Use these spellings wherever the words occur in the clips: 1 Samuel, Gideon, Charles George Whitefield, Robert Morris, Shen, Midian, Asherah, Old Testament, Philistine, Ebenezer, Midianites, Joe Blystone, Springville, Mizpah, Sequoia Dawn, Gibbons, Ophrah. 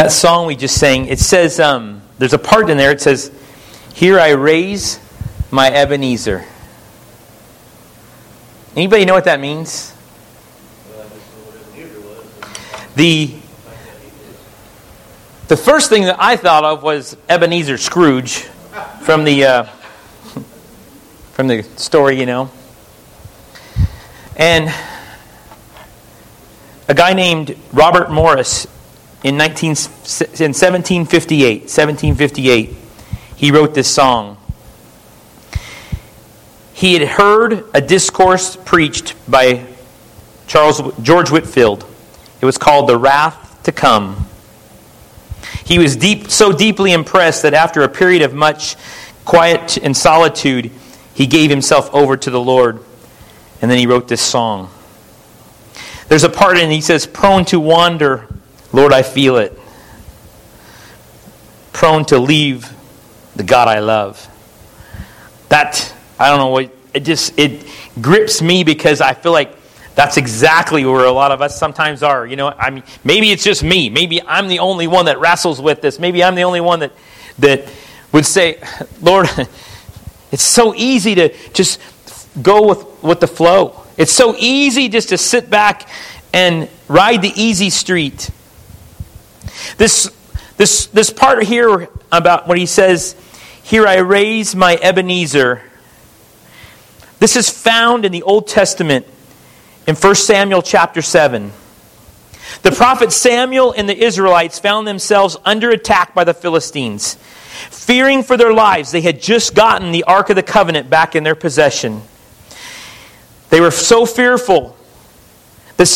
that song we just sang, it says, there's a part in there, it says, "Here I raise my Ebenezer." Anybody know what that means? The first thing that I thought of was Ebenezer Scrooge from the story, you know. And a guy named Robert Morris in 1758, he wrote this song. He had heard a discourse preached by Charles George Whitefield. It was called "The Wrath to Come." He was so deeply impressed that after a period of much quiet and solitude, he gave himself over to the Lord. And then he wrote this song. There's a part in it, he says, "Prone to wander, Lord, I feel it. Prone to leave the God I love." That, I don't know, it grips me because I feel like that's exactly where a lot of us sometimes are. You know, I mean, maybe it's just me. Maybe I'm the only one that wrestles with this. Maybe I'm the only one that would say, "Lord, it's so easy to just go with the flow. It's so easy just to sit back and ride the easy street." This part here about when he says, "Here I raise my Ebenezer," this is found in the Old Testament in 1 Samuel chapter 7. The prophet Samuel and the Israelites found themselves under attack by the Philistines. Fearing for their lives, they had just gotten the Ark of the Covenant back in their possession. They were so fearful that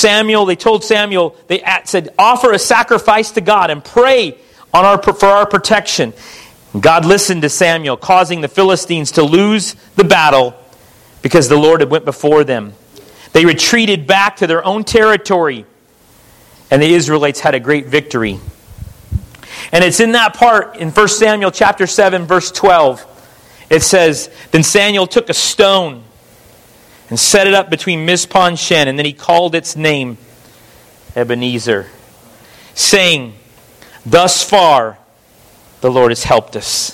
they told Samuel, they said, "Offer a sacrifice to God and pray for our protection." God listened to Samuel, causing the Philistines to lose the battle because the Lord had went before them. They retreated back to their own territory, and the Israelites had a great victory. And it's in that part in 1 Samuel chapter 7, verse 12. It says, "Then Samuel took a stone and set it up between Mizpah and Shen, and then he called its name Ebenezer, saying, 'Thus far the Lord has helped us.'"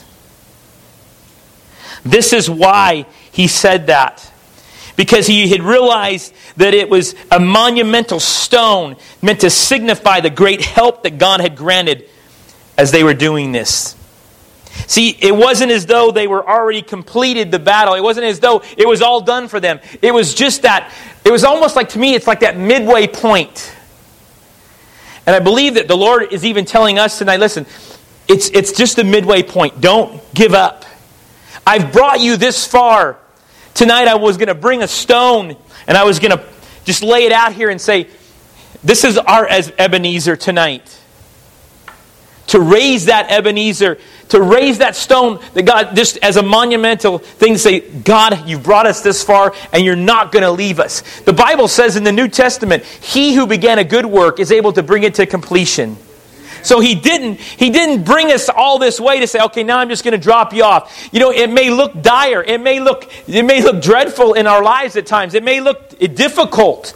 This is why he said that. Because he had realized that it was a monumental stone meant to signify the great help that God had granted as they were doing this. See, it wasn't as though they were already completed the battle. It wasn't as though it was all done for them. It was just that, it was almost like, to me, it's like that midway point. And I believe that the Lord is even telling us tonight, listen, it's just the midway point. Don't give up. I've brought you this far. Tonight I was going to bring a stone and I was going to just lay it out here and say, this is our Ebenezer tonight. To raise that Ebenezer, to raise that stone that God, just as a monumental thing to say, God, you've brought us this far and you're not going to leave us. The Bible says in the New Testament, he who began a good work is able to bring it to completion. So he didn't bring us all this way to say, okay, now I'm just going to drop you off. You know, it may look dire. It may look dreadful in our lives at times. It may look difficult.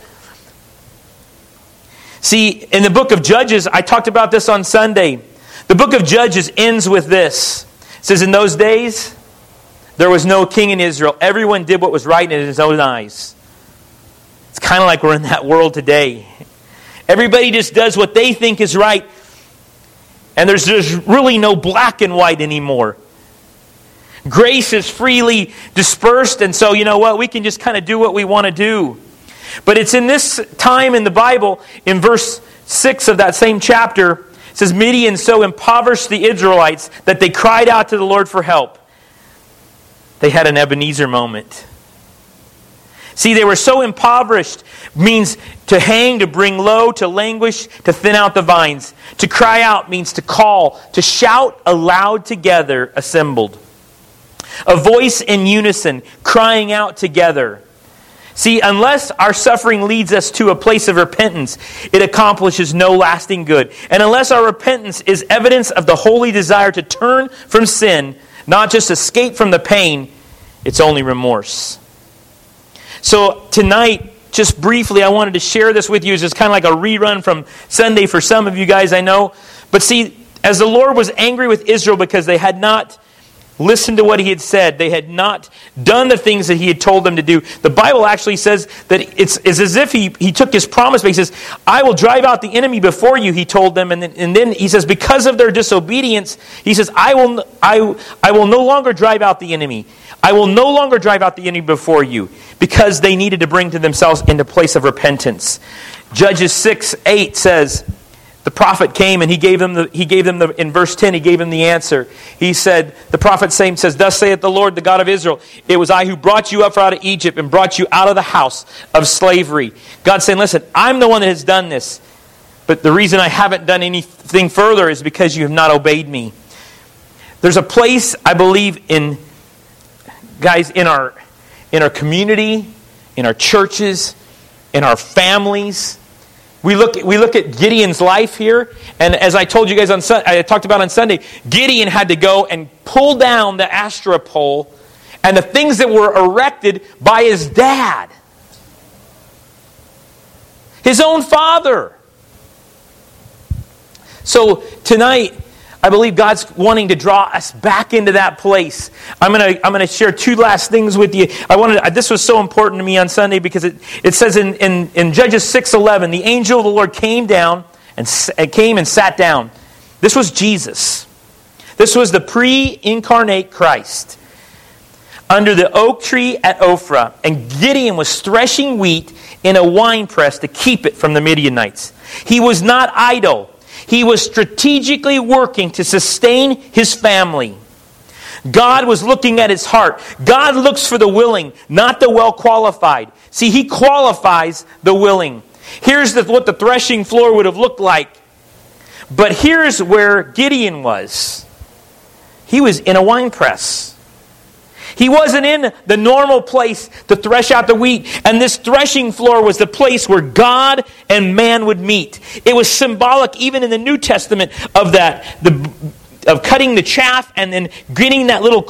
See, in the book of Judges, I talked about this on Sunday. The book of Judges ends with this. It says, "In those days, there was no king in Israel. Everyone did what was right in his own eyes." It's kind of like we're in that world today. Everybody just does what they think is right. And there's really no black and white anymore. Grace is freely dispersed, and so you know what? We can just kind of do what we want to do. But it's in this time in the Bible, in verse 6 of that same chapter, it says, "Midian so impoverished the Israelites that they cried out to the Lord for help." They had an Ebenezer moment. See, they were so impoverished means to hang, to bring low, to languish, to thin out the vines. To cry out means to call, to shout aloud together, assembled. A voice in unison, crying out together. See, unless our suffering leads us to a place of repentance, it accomplishes no lasting good. And unless our repentance is evidence of the holy desire to turn from sin, not just escape from the pain, it's only remorse. So tonight, just briefly, I wanted to share this with you. It's kind of like a rerun from Sunday for some of you guys, I know. But see, as the Lord was angry with Israel because they had not listened to what He had said, they had not done the things that He had told them to do. The Bible actually says that it's as if he took His promise, but He says, I will drive out the enemy before you, He told them. And then He says, because of their disobedience, He says, I will no longer drive out the enemy. I will no longer drive out the enemy before you, because they needed to bring to themselves into place of repentance. Judges 6:8 says, the prophet came and he gave them the in verse 10, he gave him the answer. He said, the prophet says, thus saith the Lord, the God of Israel, it was I who brought you up out of Egypt and brought you out of the house of slavery. God's saying, listen, I'm the one that has done this. But the reason I haven't done anything further is because you have not obeyed me. There's a place, I believe, in guys, in our community, in our churches, in our families. We look at Gideon's life here, and as I told you guys I talked about on Sunday, Gideon had to go and pull down the Asherah pole and the things that were erected by his dad, his own father. So tonight, I believe God's wanting to draw us back into that place. I'm gonna share two last things with you. This was so important to me on Sunday because it says in Judges 6:11, the angel of the Lord came and sat down. This was Jesus. This was the pre-incarnate Christ under the oak tree at Ophrah, and Gideon was threshing wheat in a wine press to keep it from the Midianites. He was not idle. He was strategically working to sustain his family. God was looking at his heart. God looks for the willing, not the well-qualified. See, He qualifies the willing. Here's what the threshing floor would have looked like. But here's where Gideon was. He was in a wine press. He wasn't in the normal place to thresh out the wheat. And this threshing floor was the place where God and man would meet. It was symbolic even in the New Testament of that, of cutting the chaff and then getting that little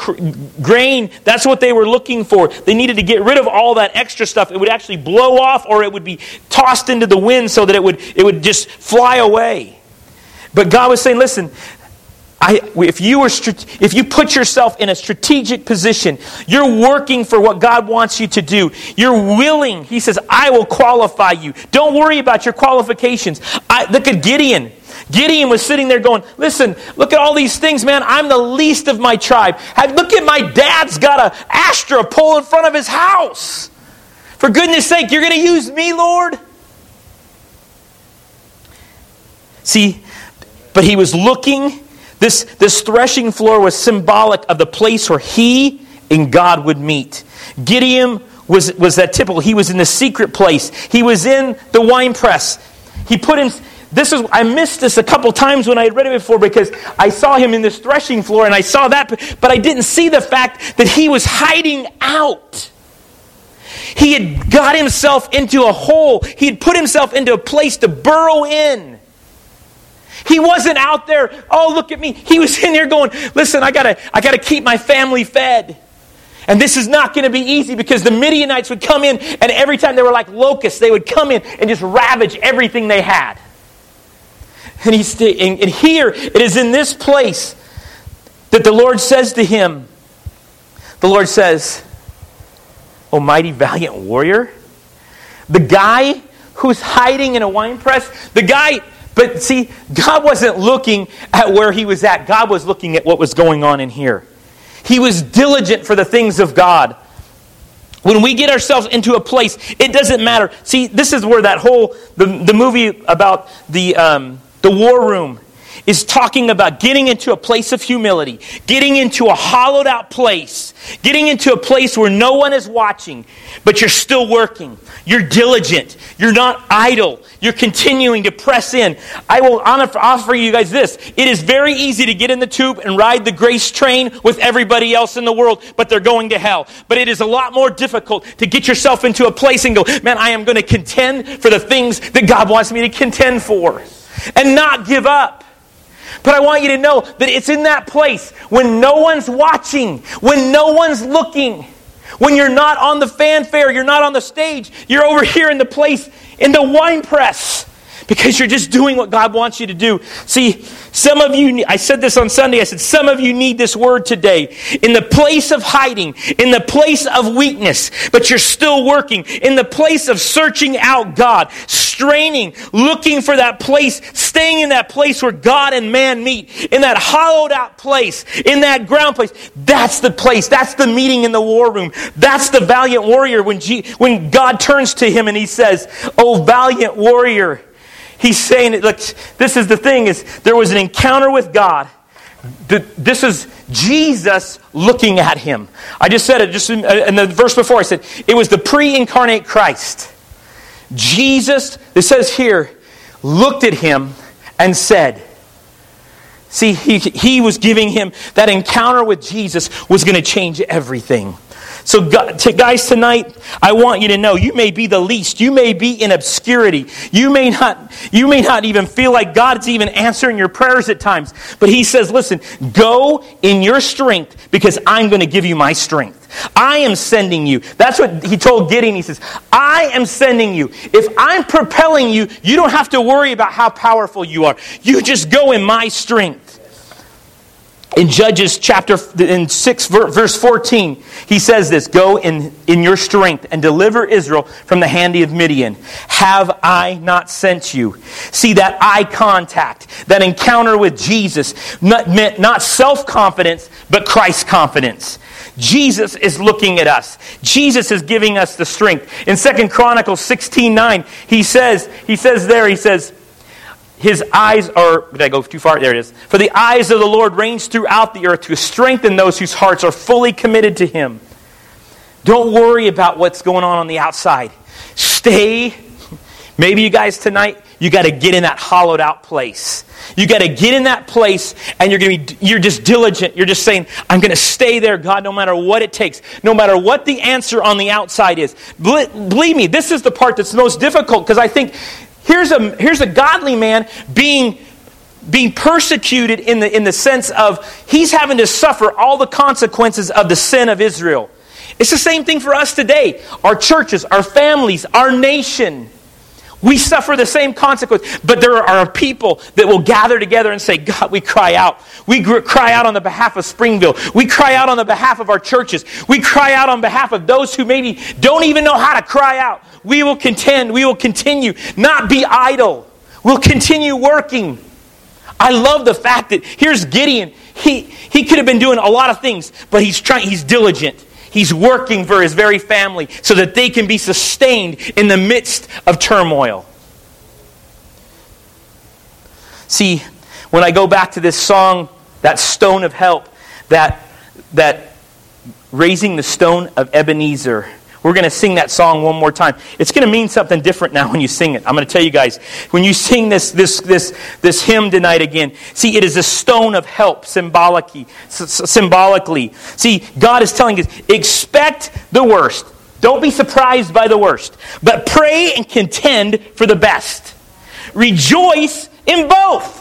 grain. That's what they were looking for. They needed to get rid of all that extra stuff. It would actually blow off, or it would be tossed into the wind so that it would just fly away. But God was saying, listen, If you put yourself in a strategic position, you're working for what God wants you to do. You're willing. He says, I will qualify you. Don't worry about your qualifications. Look at Gideon. Gideon was sitting there going, listen, look at all these things, man. I'm the least of my tribe. Look at my dad's got an Astra pole in front of his house. For goodness sake, you're going to use me, Lord? See, but he was looking. This threshing floor was symbolic of the place where he and God would meet. Gideon was that typical. He was in the secret place. He was in the wine press. He put in. I missed this a couple times when I had read it before because I saw him in this threshing floor and I saw that, but I didn't see the fact that he was hiding out. He had got himself into a hole. He had put himself into a place to burrow in. He wasn't out there, oh, look at me. He was in there going, listen, I gotta keep my family fed. And this is not going to be easy because the Midianites would come in, and every time they were like locusts, they would come in and just ravage everything they had. And here, it is in this place that the Lord says to him, the Lord says, O mighty valiant warrior, the guy who's hiding in a wine press, the guy... But see, God wasn't looking at where he was at. God was looking at what was going on in here. He was diligent for the things of God. When we get ourselves into a place, it doesn't matter. See, this is where that whole, the movie about the war room is talking about getting into a place of humility, getting into a hollowed out place, getting into a place where no one is watching, but you're still working. You're diligent. You're not idle. You're continuing to press in. I will offer you guys this. It is very easy to get in the tube and ride the grace train with everybody else in the world, but they're going to hell. But it is a lot more difficult to get yourself into a place and go, man, I am going to contend for the things that God wants me to contend for and not give up. But I want you to know that it's in that place when no one's watching, when no one's looking, When you're not on the fanfare, you're not on the stage, you're over here in the place, in the wine press, because you're just doing what God wants you to do. See, some of you, I said this on Sunday, I said, some of you need this word today. In the place of hiding, in the place of weakness, but you're still working, in the place of searching out God, straining, looking for that place, staying in that place where God and man meet, in that hollowed out place, in that ground place. That's the place. That's the meeting in the war room. That's the valiant warrior when God turns to him and he says, "Oh, valiant warrior." He's saying, look, this is the thing, is there was an encounter with God. This is Jesus looking at him. I just said it just in the verse before. I said, it was the pre-incarnate Christ. Jesus, it says here, looked at him and said, see, he was giving him, that encounter with Jesus was going to change everything. So guys, tonight, I want you to know, you may be the least. You may be in obscurity. You may not even feel like God's even answering your prayers at times. But he says, listen, go in your strength because I'm going to give you my strength. I am sending you. That's what he told Gideon. He says, I am sending you. If I'm propelling you, you don't have to worry about how powerful you are. You just go in my strength. In Judges chapter in 6 verse 14, he says this, "Go in your strength and deliver Israel from the hand of Midian. Have I not sent you?" See, that eye contact, that encounter with Jesus, meant not self-confidence, but Christ confidence. Jesus is looking at us. Jesus is giving us the strength. In 2 Chronicles 16:9, he says, his eyes are... Did I go too far? There it is. For the eyes of the Lord range throughout the earth to strengthen those whose hearts are fully committed to him. Don't worry about what's going on the outside. Stay. Maybe you guys tonight, you got to get in that hollowed out place. You got to get in that place and you're just diligent. You're just saying, I'm going to stay there, God, no matter what it takes. No matter what the answer on the outside is. Believe me, this is the part that's most difficult because I think... Here's a godly man being persecuted in the sense of he's having to suffer all the consequences of the sin of Israel. It's the same thing for us today. Our churches, our families, our nation. We suffer the same consequence. But there are people that will gather together and say, God, we cry out. We cry out on the behalf of Springville. We cry out on the behalf of our churches. We cry out on behalf of those who maybe don't even know how to cry out. We will contend. We will continue. Not be idle. We'll continue working. I love the fact that here's Gideon. He could have been doing a lot of things, but he's diligent. He's working for his very family so that they can be sustained in the midst of turmoil. See, when I go back to this song, that stone of help, that raising the stone of Ebenezer, we're going to sing that song one more time. It's going to mean something different now when you sing it. I'm going to tell you guys, when you sing this hymn tonight again, see, it is a stone of help symbolically. See, God is telling us, expect the worst. Don't be surprised by the worst, but pray and contend for the best. Rejoice in both.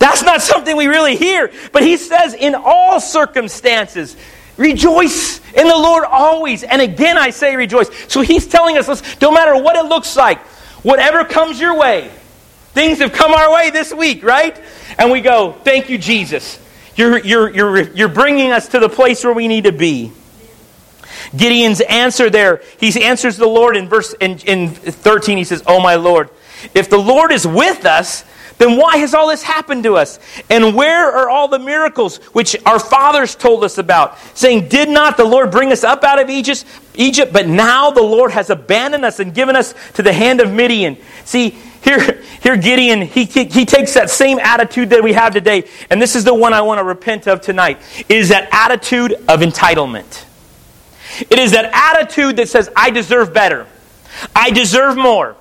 That's not something we really hear, but he says in all circumstances, rejoice in the Lord always. And again, I say rejoice. So he's telling us, listen, no matter what it looks like, whatever comes your way, things have come our way this week, right? And we go, thank you, Jesus. You're bringing us to the place where we need to be. Gideon's answer there, he answers the Lord in 13. He says, "Oh my Lord, if the Lord is with us, then why has all this happened to us? And where are all the miracles which our fathers told us about, saying, did not the Lord bring us up out of Egypt? But now the Lord has abandoned us and given us to the hand of Midian." See, here Gideon, he takes that same attitude that we have today. And this is the one I want to repent of tonight. It is that attitude of entitlement. It is that attitude that says, I deserve better. I deserve more.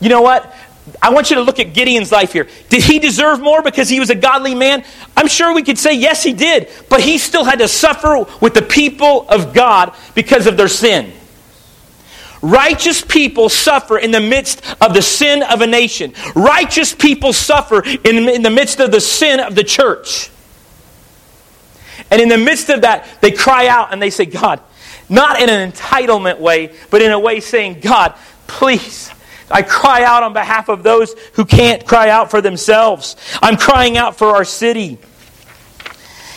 You know what? I want you to look at Gideon's life here. Did he deserve more because he was a godly man? I'm sure we could say, yes, he did. But he still had to suffer with the people of God because of their sin. Righteous people suffer in the midst of the sin of a nation. Righteous people suffer in the midst of the sin of the church. And in the midst of that, they cry out and they say, God, not in an entitlement way, but in a way saying, God, please, I cry out on behalf of those who can't cry out for themselves. I'm crying out for our city.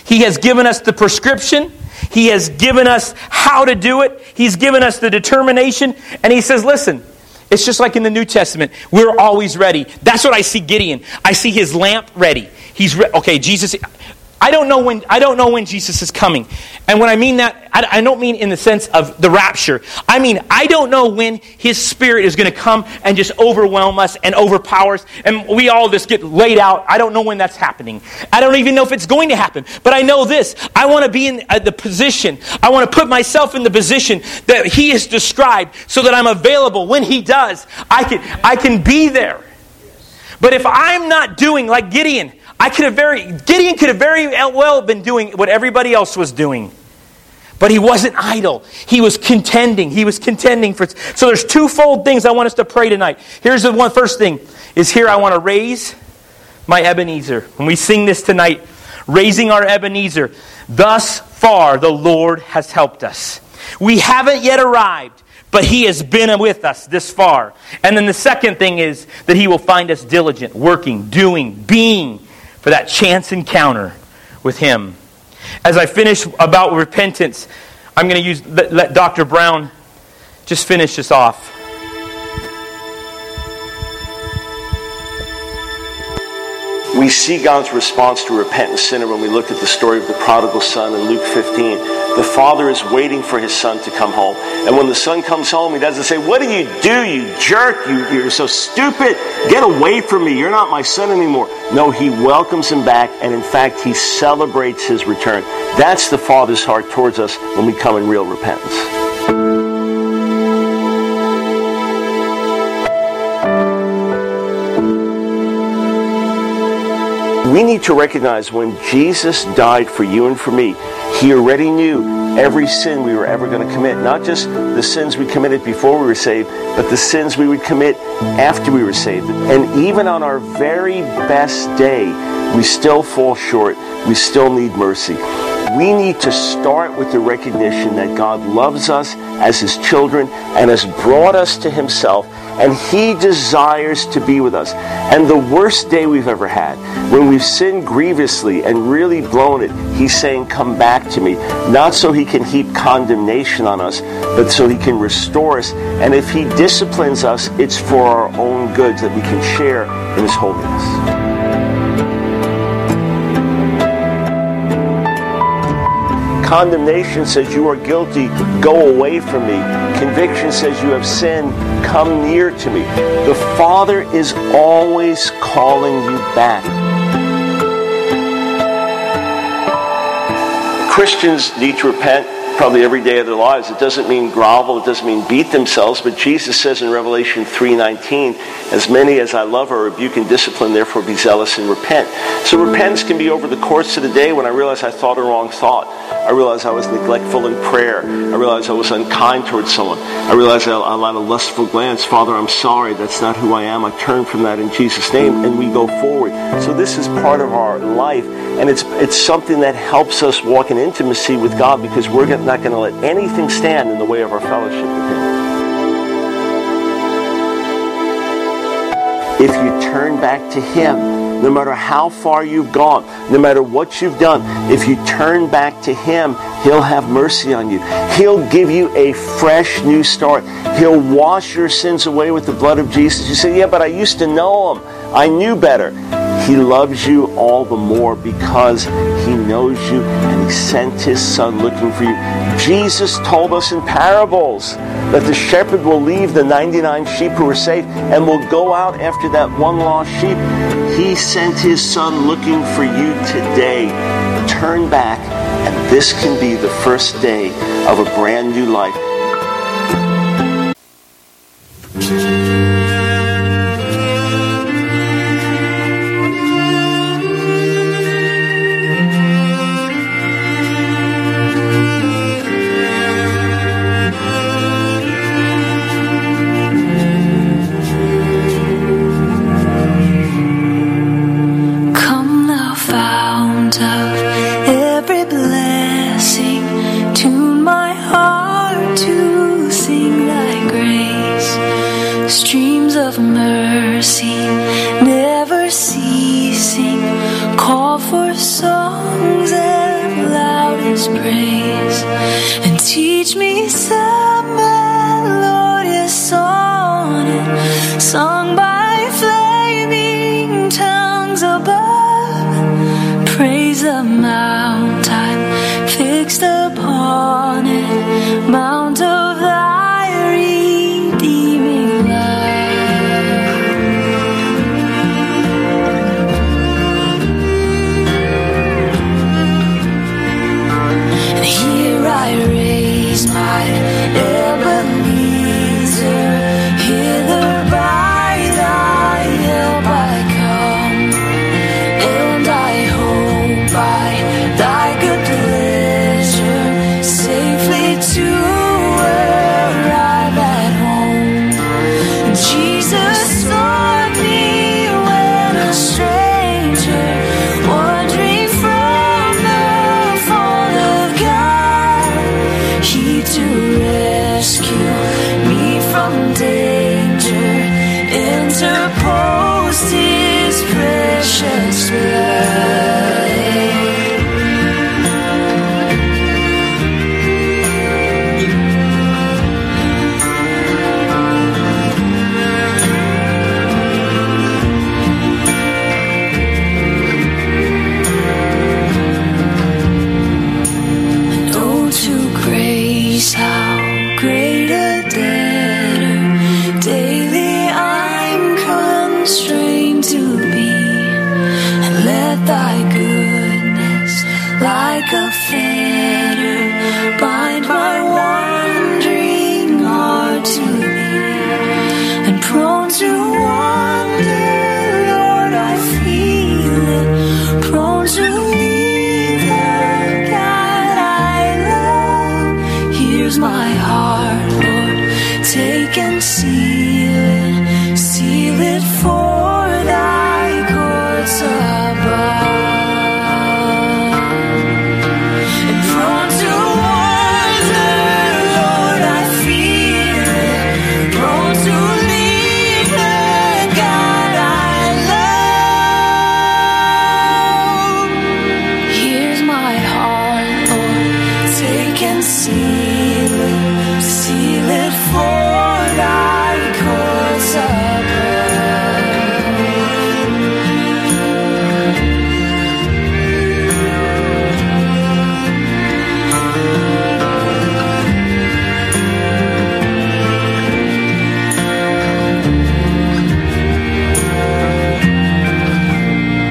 He has given us the prescription. He has given us how to do it. He's given us the determination. And he says, listen, it's just like in the New Testament. We're always ready. That's what I see Gideon. I see his lamp ready. He's okay, Jesus. I don't know when Jesus is coming. And when I mean that, I don't mean in the sense of the rapture. I mean, I don't know when His Spirit is going to come and just overwhelm us and overpower us. And we all just get laid out. I don't know when that's happening. I don't even know if it's going to happen. But I know this. I want to be in the position. I want to put myself in the position that He has described so that I'm available when He does. I can be there. But if I'm not doing like Gideon, Gideon could have very well been doing what everybody else was doing. But he wasn't idle. He was contending. So there's twofold things I want us to pray tonight. Here's the one. First thing is here I want to raise my Ebenezer. When we sing this tonight, raising our Ebenezer. Thus far the Lord has helped us. We haven't yet arrived, but He has been with us this far. And then the second thing is that He will find us diligent, working, doing, being, for that chance encounter with Him. As I finish about repentance, I'm going to let Dr. Brown just finish this off. We see God's response to repentant sinner when we look at the story of the prodigal son in Luke 15. The father is waiting for his son to come home. And when the son comes home, he doesn't say, what do, you jerk? You're so stupid. Get away from me. You're not my son anymore. No, he welcomes him back. And in fact, he celebrates his return. That's the Father's heart towards us when we come in real repentance. We need to recognize when Jesus died for you and for me, He already knew every sin we were ever going to commit. Not just the sins we committed before we were saved, but the sins we would commit after we were saved. And even on our very best day, we still fall short. We still need mercy. We need to start with the recognition that God loves us as His children and has brought us to Himself, and He desires to be with us. And the worst day we've ever had, when we've sinned grievously and really blown it, He's saying, come back to me. Not so He can heap condemnation on us, but so He can restore us. And if He disciplines us, it's for our own good, that we can share in His holiness. Condemnation says you are guilty, go away from me. Conviction says you have sinned, come near to me. The Father is always calling you back. Christians need to repent probably every day of their lives. It doesn't mean grovel, it doesn't mean beat themselves, but Jesus says in Revelation 3:19, as many as I love are rebuke and discipline, therefore be zealous and repent. So repentance can be over the course of the day when I realize I thought a wrong thought. I realize I was neglectful in prayer. I realize I was unkind towards someone. I realize I allowed a lustful glance. Father, I'm sorry. That's not who I am. I turn from that in Jesus' name, and we go forward. So this is part of our life, and it's something that helps us walk in intimacy with God, because we're not going to let anything stand in the way of our fellowship with Him. If you turn back to Him, no matter how far you've gone, no matter what you've done, if you turn back to Him, He'll have mercy on you. He'll give you a fresh new start. He'll wash your sins away with the blood of Jesus. You say, yeah, but I used to know Him. I knew better. He loves you all the more because He knows you and He sent His Son looking for you. Jesus told us in parables that the shepherd will leave the 99 sheep who are safe and will go out after that one lost sheep. He sent His Son looking for you today. Turn back, and this can be the first day of a brand new life. Of every blessing. like a fetter, bind my wandering heart to thee, and prone to wander, Lord, I feel it, prone to leave the God I love. Here's my heart, Lord, take and seal it for thy courts above.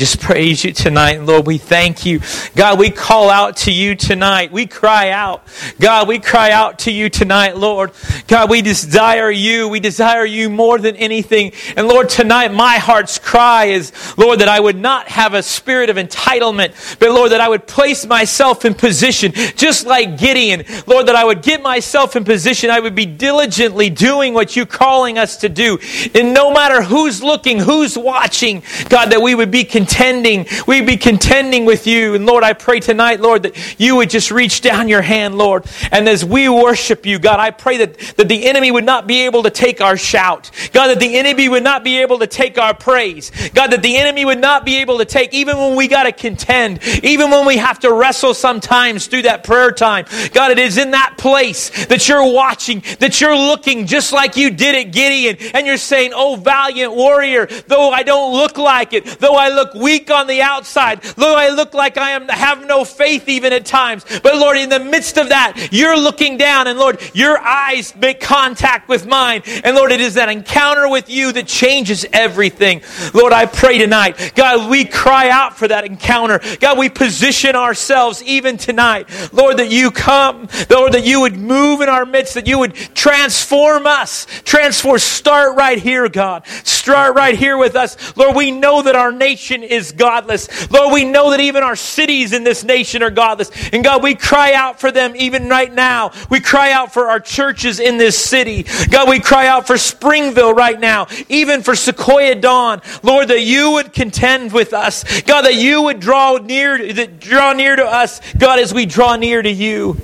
Just praise you tonight, Lord. We thank you. God, we call out to you tonight. We cry out. God, we cry out to you tonight, Lord. God, we desire you. We desire you more than anything. And Lord, tonight my heart's cry is, Lord, that I would not have a spirit of entitlement, but Lord, that I would place myself in position, just like Gideon. Lord, that I would get myself in position. I would be diligently doing what you're calling us to do. And no matter who's looking, who's watching, God, that we would be contending with you. And Lord, I pray tonight, Lord, that you would just reach down your hand, Lord. And as we worship you, God, I pray that the enemy would not be able to take our shout. God, that the enemy would not be able to take our praise. God, that the enemy would not be able to take, even when we got to contend, even when we have to wrestle sometimes through that prayer time. God, it is in that place that you're watching, that you're looking, just like you did at Gideon. And you're saying, oh, valiant warrior, though I don't look like it, though I look weak on the outside, though I look like I have no faith even at times. But Lord, in the midst of that, you're looking down, and Lord, your eyes make contact with mine. And Lord, it is that encounter with you that changes everything. Lord, I pray tonight, God, we cry out for that encounter. God, we position ourselves even tonight. Lord, that you come. Lord, that you would move in our midst, that you would transform us. Transform. Start right here, God. Start right here with us. Lord, we know that our nation is godless. Lord, we know that even our cities in this nation are godless. And God, we cry out for them even right now. We cry out for our churches in this city. God, we cry out for Springville right now, even for Sequoia Dawn. Lord, that you would contend with us. God, that you would draw near to us, God, as we draw near to you.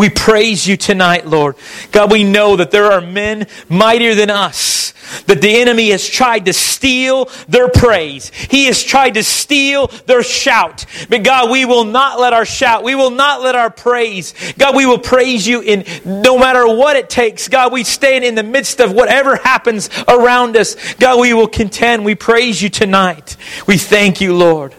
We praise you tonight, Lord. God, we know that there are men mightier than us, that the enemy has tried to steal their praise. He has tried to steal their shout. But God, we will not let our shout. We will not let our praise. God, we will praise you in no matter what it takes. God, we stand in the midst of whatever happens around us. God, we will contend. We praise you tonight. We thank you, Lord.